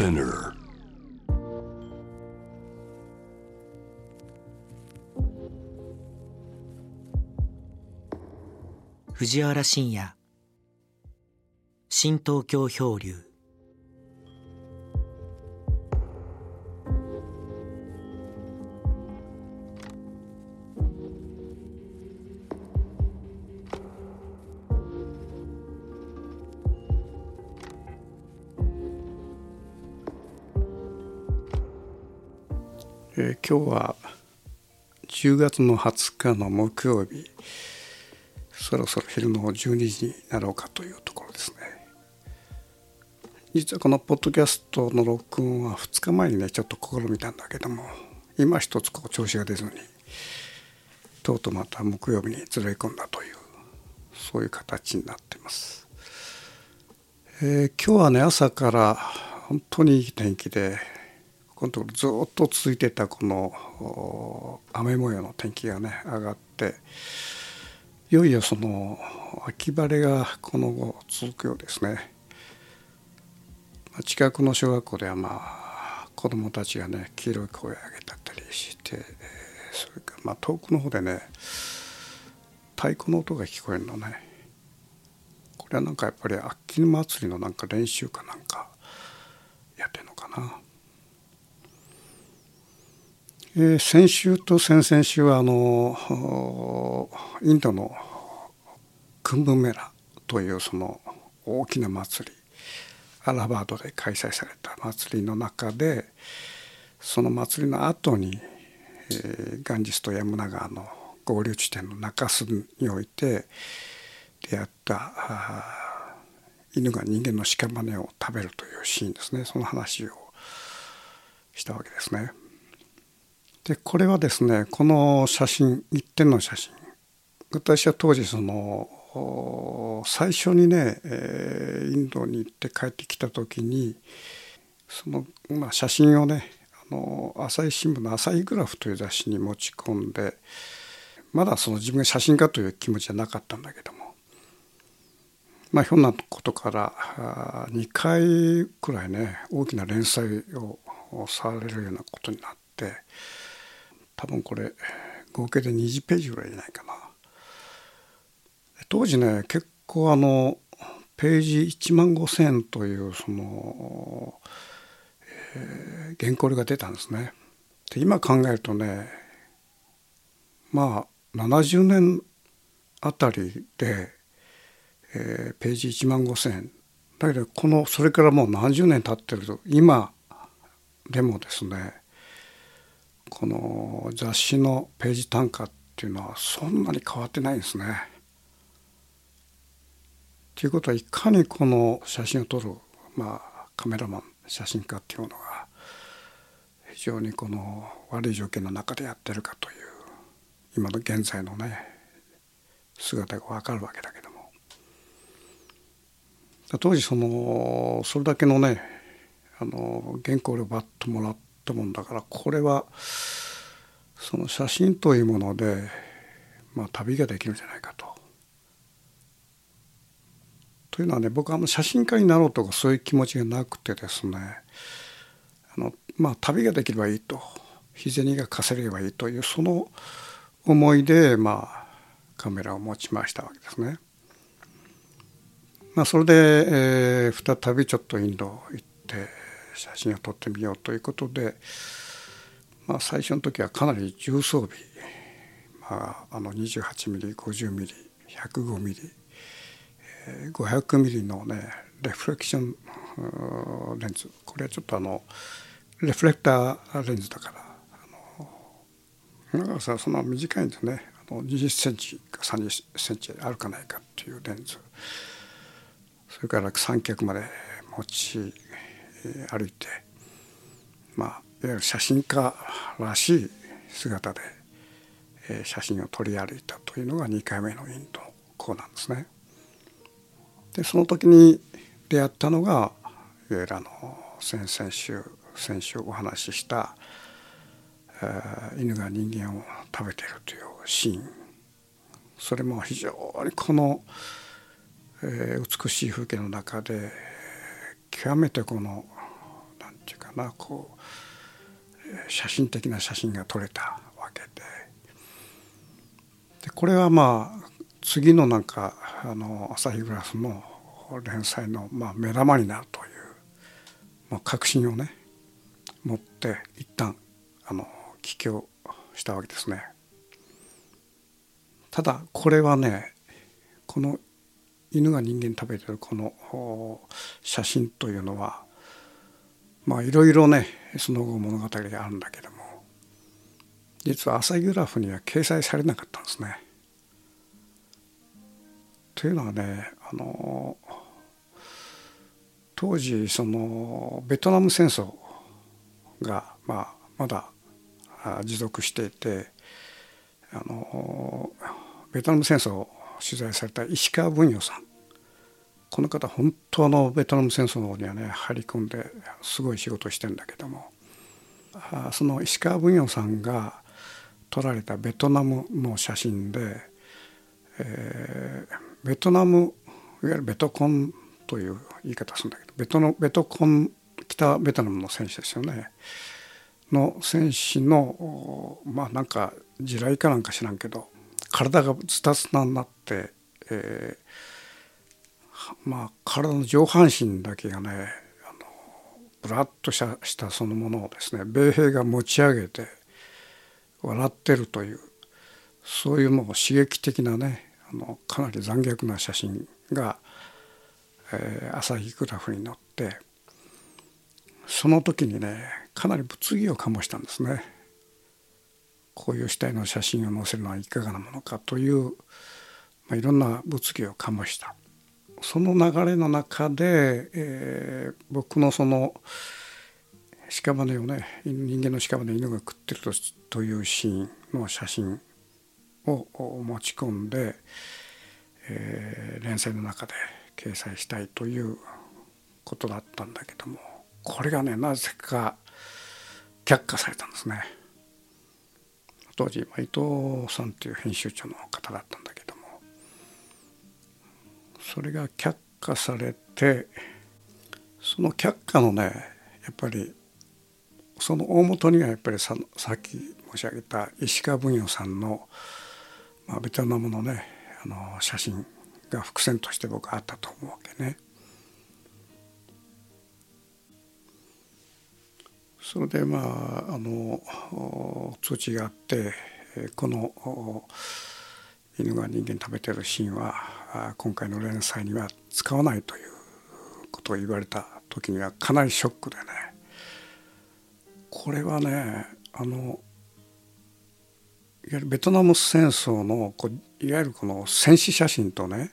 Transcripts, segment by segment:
Spinner. 藤原新也、新東京漂流。今日は10月の20日の木曜日、そろそろ昼の12時になろうかというところですね。実はこのポッドキャストの録音は2日前にねちょっと試みたんだけども、今一つこう調子が出ずにとうとうまた木曜日にずれ込んだという、そういう形になってます。今日はね朝から本当にいい天気で、このところずっと続いてたこの雨模様の天気がね上がって、いよいよその秋晴れがこの後続くようですね。近くの小学校では子どもたちがね黄色い声を上げたりして、それから遠くの方でね太鼓の音が聞こえるのね。これはなんかやっぱり秋祭りのなんか練習かなんかやってるのかな。先週と先々週はインドのクンブメラというその大きな祭り、アラハバードで開催された祭りの中で、その祭りの後に、ガンジスとヤムナ川の合流地点の中州において出会った犬が人間の屍を食べるというシーンですね。その話をしたわけですね。でこれはですね、この写真、一点の写真、私は当時その最初にね、インドに行って帰ってきた時にその、写真をね朝日新聞の朝日グラフという雑誌に持ち込んで、まだその自分が写真家という気持ちはなかったんだけども、ひょんなことから2回くらいね大きな連載をされるようなことになって、多分これ合計で20ページぐらいじゃないかな。当時ね結構ページ15,000というその、原稿料が出たんですね。で今考えるとね70年あたりで、ページ15,000だけど、それからもう何十年経ってると今でもですね、この雑誌のページ単価っていうのはそんなに変わってないんですね。ということは、いかにこの写真を撮る、カメラマン、写真家っていうのが非常にこの悪い条件の中でやってるかという、今の現在のね姿が分かるわけだけども、当時それだけのね原稿料をバッともらったもんだから、これはその写真というもので、旅ができるんじゃないかと。というのはね、僕は写真家になろうとかそういう気持ちがなくてですね、旅ができればいいと、日銭が稼げばいいというその思いでカメラを持ちましたわけですね。それで、再びちょっとインド行って写真を撮ってみようということで、最初の時はかなり重装備、28ミリ、50ミリ、105ミリ、500ミリのねレフレクションレンズ、これはちょっとレフレクターレンズだから長さはそんな短いんですね。20センチか30センチあるかないかっていうレンズ、それから三脚まで持ち歩いて、いわゆる写真家らしい姿で写真を撮り歩いたというのが2回目のインド公なんですね。でその時に出会ったのが、いわゆる先週お話しした犬が人間を食べているというシーン、それも非常にこの、美しい風景の中で極めてこの何まあこう写真的な写真が撮れたわけで、これはまあ次のなんか朝日グラスの連載のまあ目玉になるという、まあ、確信をね持って一旦帰郷したわけですね。ただこれはね、この犬が人間食べてるこの写真というのはまあいろいろねその後物語があるんだけども、実は朝日グラフには掲載されなかったんですね。というのはね、当時そのベトナム戦争が、まあ、まだ持続していて、ベトナム戦争を取材された石川文洋さん、この方本当のベトナム戦争の方にはね入り込んですごい仕事をしてるんだけども、その石川文洋さんが撮られたベトナムの写真で、ベトナムいわゆるベトコンという言い方するんだけど、ベトコン北ベトナムの戦士ですよねの戦士のまあなんか地雷かなんか知らんけど体がズタズタになって、まあ体の上半身だけがねブラッとしたそのものをですね米兵が持ち上げて笑ってるという、そういうもう刺激的なねかなり残虐な写真が、朝日グラフに載って、その時にねかなり物議を醸したんですね。こういう死体の写真を載せるのはいかがなものかという、まあ、いろんな物議を醸した。その流れの中で、僕のその屍をね人間の屍を犬が食ってるというシーンの写真を持ち込んで、連載の中で掲載したいということだったんだけども、これがねなぜか却下されたんですね。当時伊藤さんという編集長の方だったんだけども、それが却下されて、その却下のねやっぱりその大元にはやっぱり さっき申し上げた石川文洋さんの、まあ、ベトナムのね写真が伏線として僕あったと思うわけね。それでまあ通知があって、この犬が人間食べてるシーンは今回の連載には使わないということを言われた時にはかなりショックでね、これはねいわゆるベトナム戦争のいわゆるこの戦死写真とね、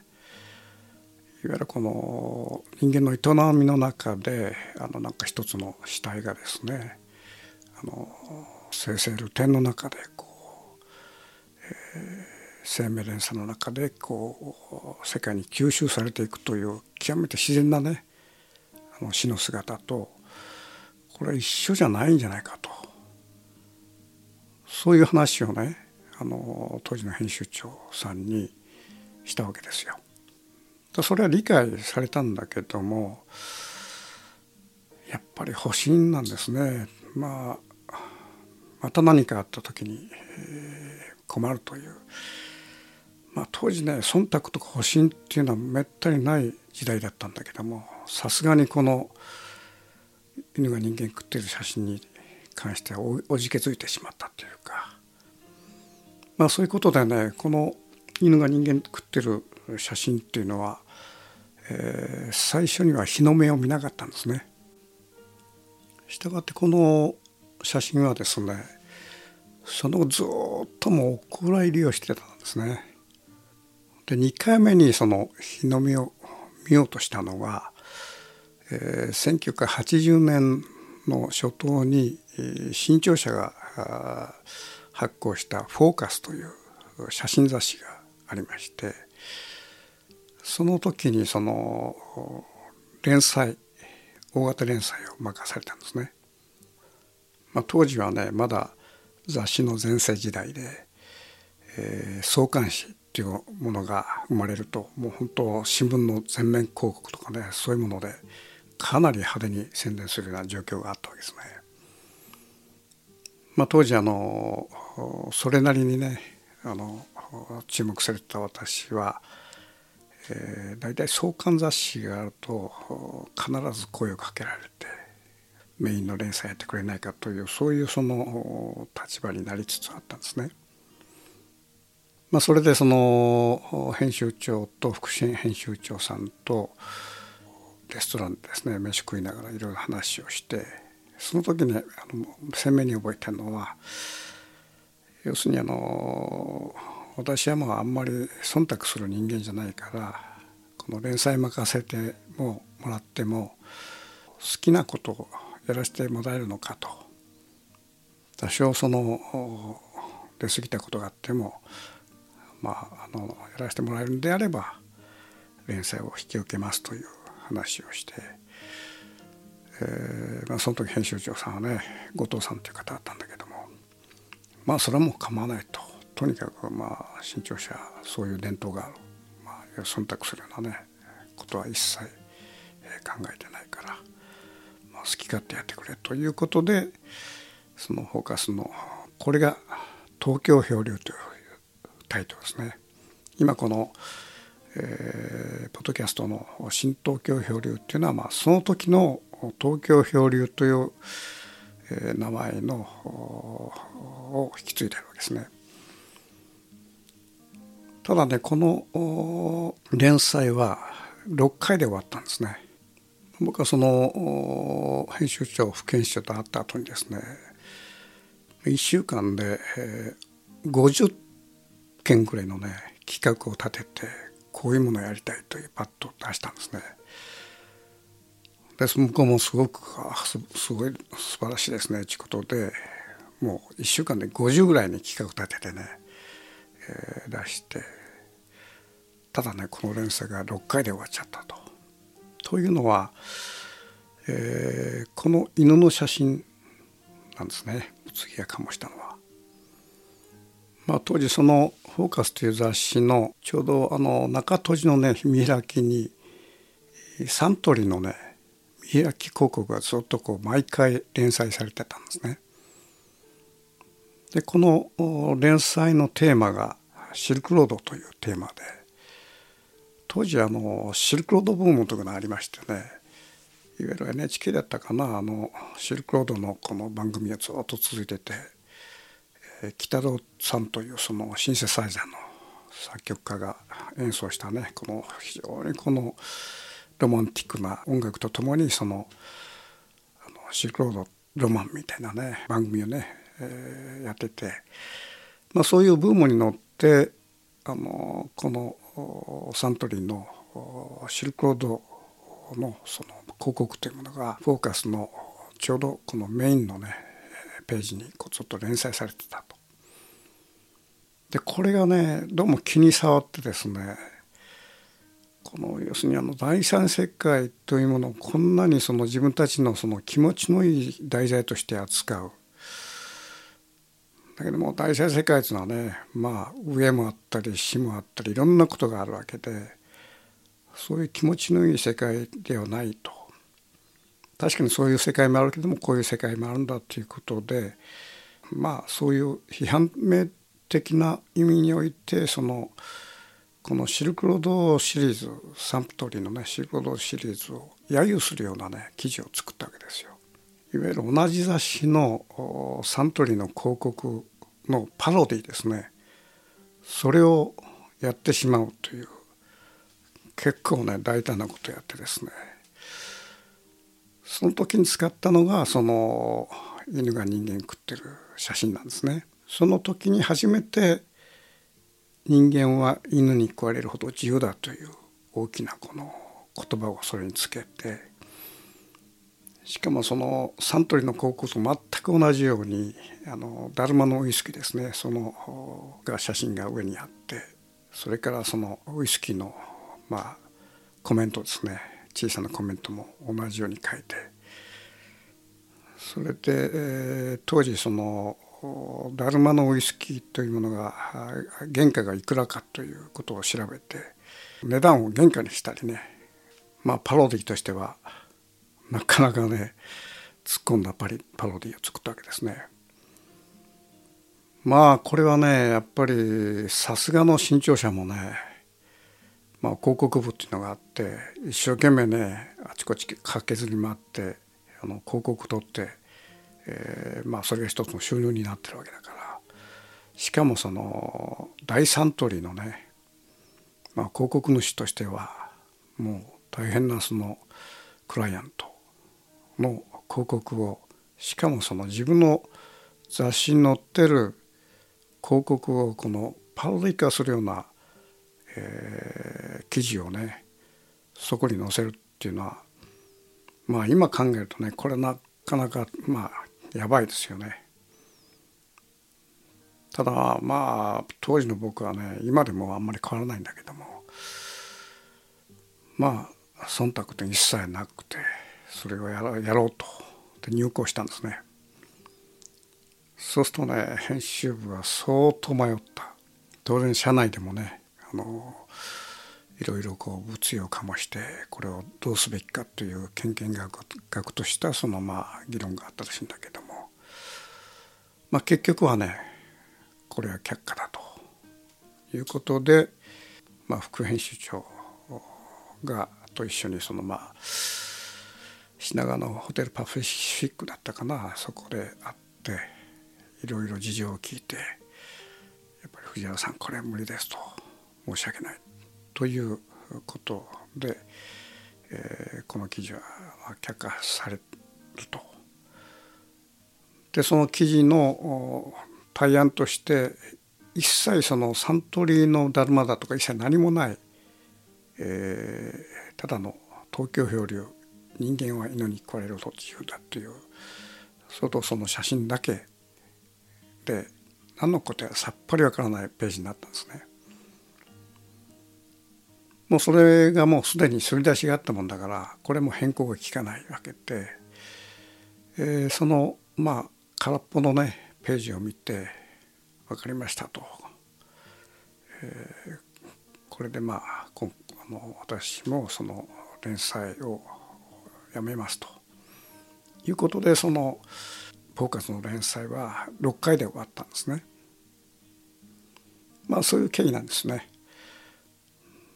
いわゆるこの人間の営みの中でなんか一つの死体がですね生成る点の中でこう、生命連鎖の中でこう世界に吸収されていくという極めて自然なね死の姿と、これは一緒じゃないんじゃないかと、そういう話をね当時の編集長さんにしたわけですよ。それは理解されたんだけども、やっぱり保身なんですね。まあまた何かあった時に困るという、まあ、当時ね忖度とか保身っていうのはめったにない時代だったんだけども、さすがにこの犬が人間食っている写真に関しては おじけづいてしまったというか、まあそういうことでね、この犬が人間食っている写真っていうのは、最初には日の目を見なかったんですね。したがってこの写真はですね、その後ずっともうお蔵入りをしてたんですね。で2回目にその日の目を見ようとしたのは、1980年の初頭に新潮社が発行したフォーカスという写真雑誌がありまして、その時にその連載大型連載を任されたんですね。まあ、当時はねまだ雑誌の全盛時代で、創刊誌っていうものが生まれるともう本当新聞の全面広告とかねそういうものでかなり派手に宣伝するような状況があったわけですね。当時それなりにね注目されてた私は、だいたい創刊雑誌があると必ず声をかけられてメインの連載やってくれないかというそういうその立場になりつつあったんですね。それでその編集長と副編集長さんとレストランでですね飯食いながらいろいろ話をして、その時ね鮮明に覚えてるのは要するに私はあんまり忖度する人間じゃないから、この連載任せてもらっても好きなことをやらせてもらえるのかと、多少出過ぎたことがあってもやらせてもらえるんであれば連載を引き受けますという話をして、その時編集長さんはね後藤さんという方だったんだけども、それはもう構わないと、とにかく新潮社そういう伝統がある、忖度するようなねことは一切考えてないから、好き勝手やってくれということで、そのフォーカスのこれが東京漂流というタイトルですね。今この、ポッドキャストの新東京漂流っていうのは、その時の東京漂流という、名前のを引き継いでいるわけですね。ただねこの連載は6回で終わったんですね。僕はその編集長副編集長と会った後にですね1週間で50件ぐらいのね企画を立ててこういうものをやりたいというパッと出したんですね。で向こうもすごい素晴らしいですねということで、もう1週間で50ぐらいに企画立ててね、出して、ただねこの連載が6回で終わっちゃったと。というのは、この犬の写真なんですね、宇津木が醸したのは。当時そのフォーカスという雑誌のちょうど中閉じのね見開きにサントリーのね見開き広告がずっと毎回連載されてたんですね。でこの連載のテーマがシルクロードというテーマで、当時シルクロードブームというのがありましてね、いわゆる NHK だったかな、シルクロードのこの番組がずっと続いてて、北堂さんというそのシンセサイザーの作曲家が演奏したねこの非常にこのロマンティックな音楽とともにシルクロードロマンみたいなね番組をねやってて、そういうブームに乗ってこのサントリーのシルクロードのその広告というものがフォーカスのちょうどこのメインのねページにちょっと連載されてたと。でこれがねどうも気に障ってですね、この要するに第三世界というものをこんなに自分たちの気持ちのいい題材として扱う。だけども第三世界というのはね上もあったり下もあったりいろんなことがあるわけで、そういう気持ちのいい世界ではないと。確かにそういう世界もあるけどもこういう世界もあるんだということで、そういう批判名的な意味においてこのシルクロードシリーズ、サントリーのねシルクロードシリーズを揶揄するようなね記事を作ったわけですよ。いわゆる同じ雑誌のサントリーの広告のパロディですね、それをやってしまうという結構ね大胆なことをやってですね、その時に使ったのが犬が人間食ってる写真なんですね。その時に初めて人間は犬に食われるほど自由だという大きなこの言葉をそれにつけて、しかもサントリーの広告と全く同じようにダルマのウイスキーですね、写真が上にあって、それからウイスキーのコメントですね、小さなコメントも同じように書いて、それで、当時ダルマのウイスキーというものが原価がいくらかということを調べて値段を原価にしたりね、パロディとしてはなかなかね突っ込んだパロディを作ったわけですね。まあこれはねやっぱりさすがの新潮社もね、まあ、広告部っていうのがあって一生懸命ねあちこち駆けずり回って広告取って、まあそれが一つの収入になってるわけだから、しかもその大サントリーのね、まあ、広告主としてはもう大変なそのクライアントの広告を、しかもその自分の雑誌に載ってる広告をこのパロディ化するような、記事をねそこに載せるっていうのは、まあ今考えるとねこれなかなかまあやばいですよね。ただまあ当時の僕はね今でもあんまり変わらないんだけども、まあ忖度って一切なくてそれをやろうとで入稿したんですね。そうするとね編集部は相当迷った。当然社内でもねいろいろこう物議を醸してこれをどうすべきかというけんけんがくとしたそのまあ議論があったらしいんだけども、まあ結局はねこれは却下だということで、まあ副編集長がと一緒にそのまあ品川のホテルパシフィックだったかな、そこで会っていろいろ事情を聞いて、やっぱり藤原さんこれは無理ですと、申し訳ないということで、この記事は却下されると。でその記事の対案として一切そのサントリーのだるまだとか一切何もない、ただの東京漂流人間は犬に食われる途中だという相当その写真だけで何のことやさっぱりわからないページになったんですね。もうそれがもうすでにすり出しがあったもんだからこれも変更が効かないわけで、そのまあ空っぽのねページを見て分かりましたと、これでまあ私もその連載をやめますということで、そのフォーカスの連載は6回で終わったんですね。まあそういう経緯なんですね。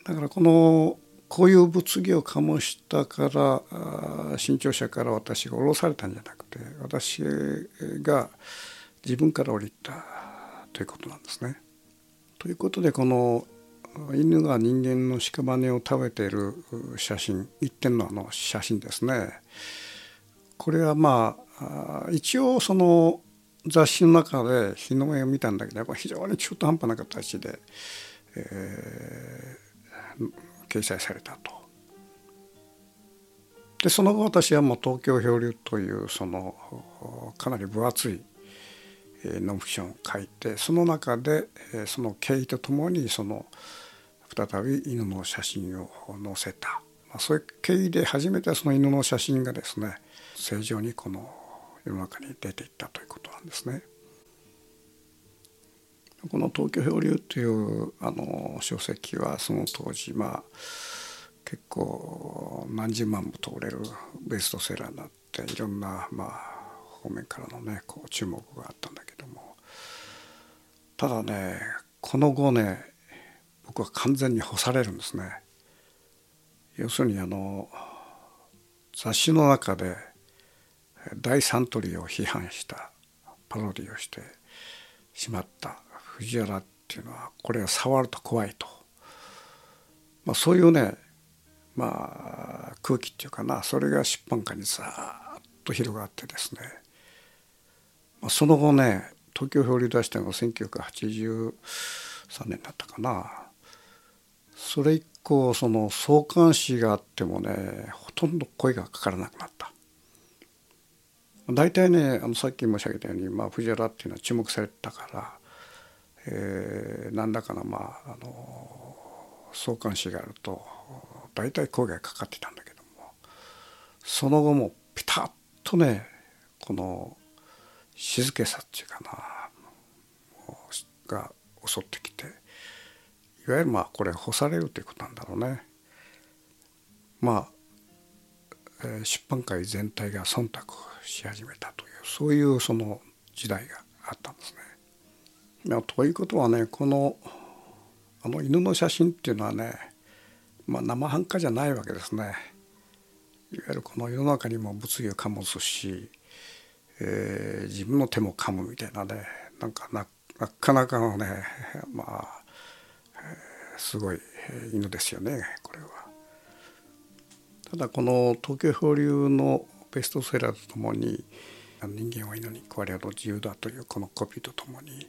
だからこういう物議を醸したから新潮社から私が降ろされたんじゃなくて、私が自分から降りたということなんですね。ということでこの犬が人間の屍を食べている写真、一点のあの写真ですね。これはまあ一応その雑誌の中で日の目を見たんだけど、やっぱ非常に中途半端な形で、掲載されたと。でその後私はもう東京漂流というそのかなり分厚いノンフィクションを書いて、その中でその経緯とともにその再び犬の写真を載せた、まあ、そういう経緯で初めてその犬の写真がですね正常にこの世の中に出ていったということなんですね。この東京漂流という書籍はその当時まあ結構何十万部と売れるベストセラーになって、いろんなまあ方面からのねこう注目があったんだけども、ただねこの後ね僕は完全に干されるんですね。要するに雑誌の中で大サントリーを批判したパロディをしてしまった藤原っていうのはこれは触ると怖いと、まあ、そういうねまあ空気っていうかな、それが出版界にザーッと広がってですね、まあ、その後ね東京漂流出したのが1983年だったかな。それ以降その創刊誌があってもねほとんど声がかからなくなった。大体ねさっき申し上げたように、まあ、藤原っていうのは注目されてたから何らかの、まあ、創刊誌があると大体声がかかってたんだけども、その後もピタッとねこの静けさっていうかなが襲ってきて、いわゆるまあこれ干されるということなんだろうね。まあ出版界全体が忖度し始めたという、そういうその時代があったんですね。ということはね、この犬の写真っていうのはね、生半可じゃないわけですね。いわゆるこの世の中にも物議を醸すし、自分の手も噛むみたいなね、なかなかのね、すごい犬ですよね、これは。ただこの東京漂流のベストセラーとともに、人間は犬に食われる自由だというこのコピーとともに、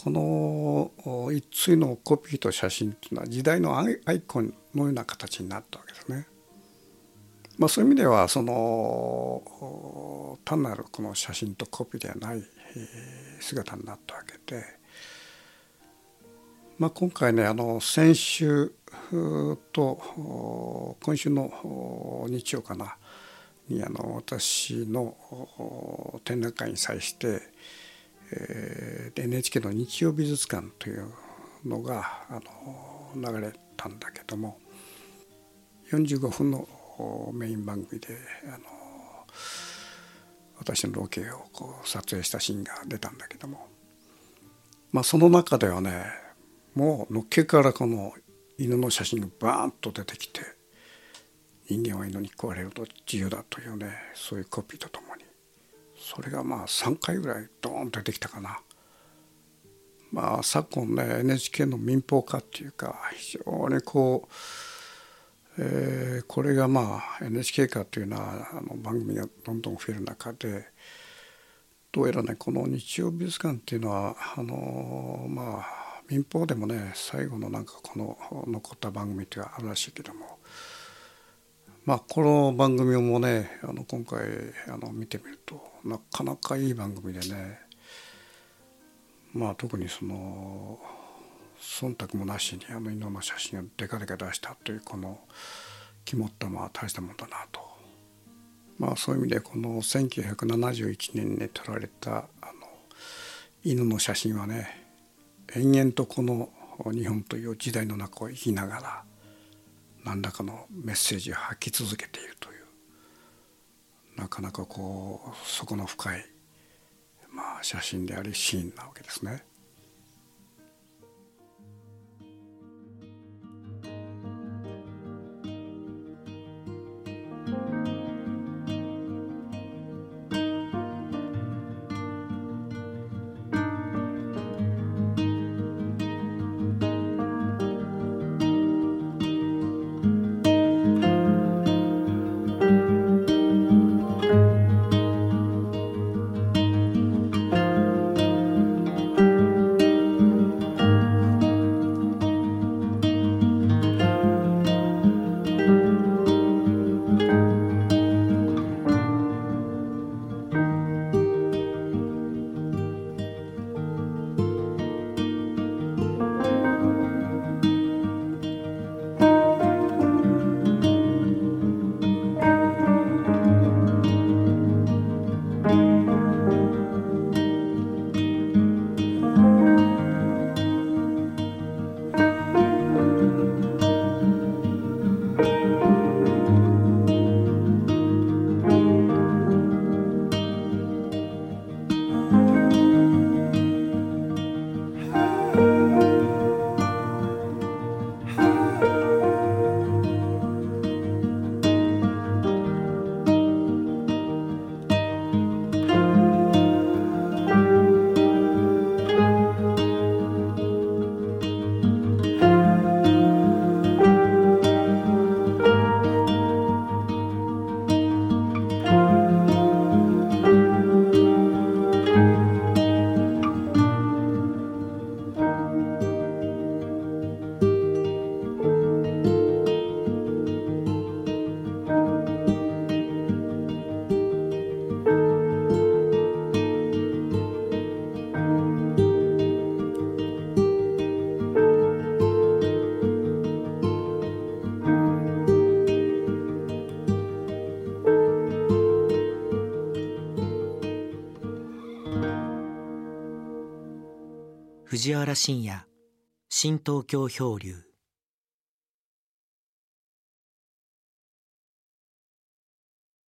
この一対のコピーと写真というのは時代のアイコンのような形になったわけですね。そういう意味ではその単なるこの写真とコピーではない姿になったわけで、今回ね、先週と今週の日曜かなに私の展覧会に際して、NHK の日曜美術館というのが流れたんだけども、45分のメイン番組で私のロケを撮影したシーンが出たんだけども、その中ではね、もうのっけからこの犬の写真がバーンと出てきて、人間は犬に食われると自由だというね、そういうコピーとともに、それが3回ぐらいドーンと出てきたかな。昨今ね、 NHK の民放化っていうか、非常にこれがNHK 化というのは番組がどんどん増える中で、どうやらね、この日曜美術館っていうのは民放でもね、最後のこの残った番組っていうのはあるらしいけども、この番組もね、今回見てみるとなかなかいい番組でね、特にその忖度もなしに犬の写真をデカデカ出したという、この肝っ玉は大したもんだなと。そういう意味でこの1971年に撮られた犬の写真はね、延々とこの日本という時代の中を生きながら、何らかのメッセージを吐き続けているという、なかなか底の深い、写真でありシーンなわけですね。藤原新也、新東京漂流。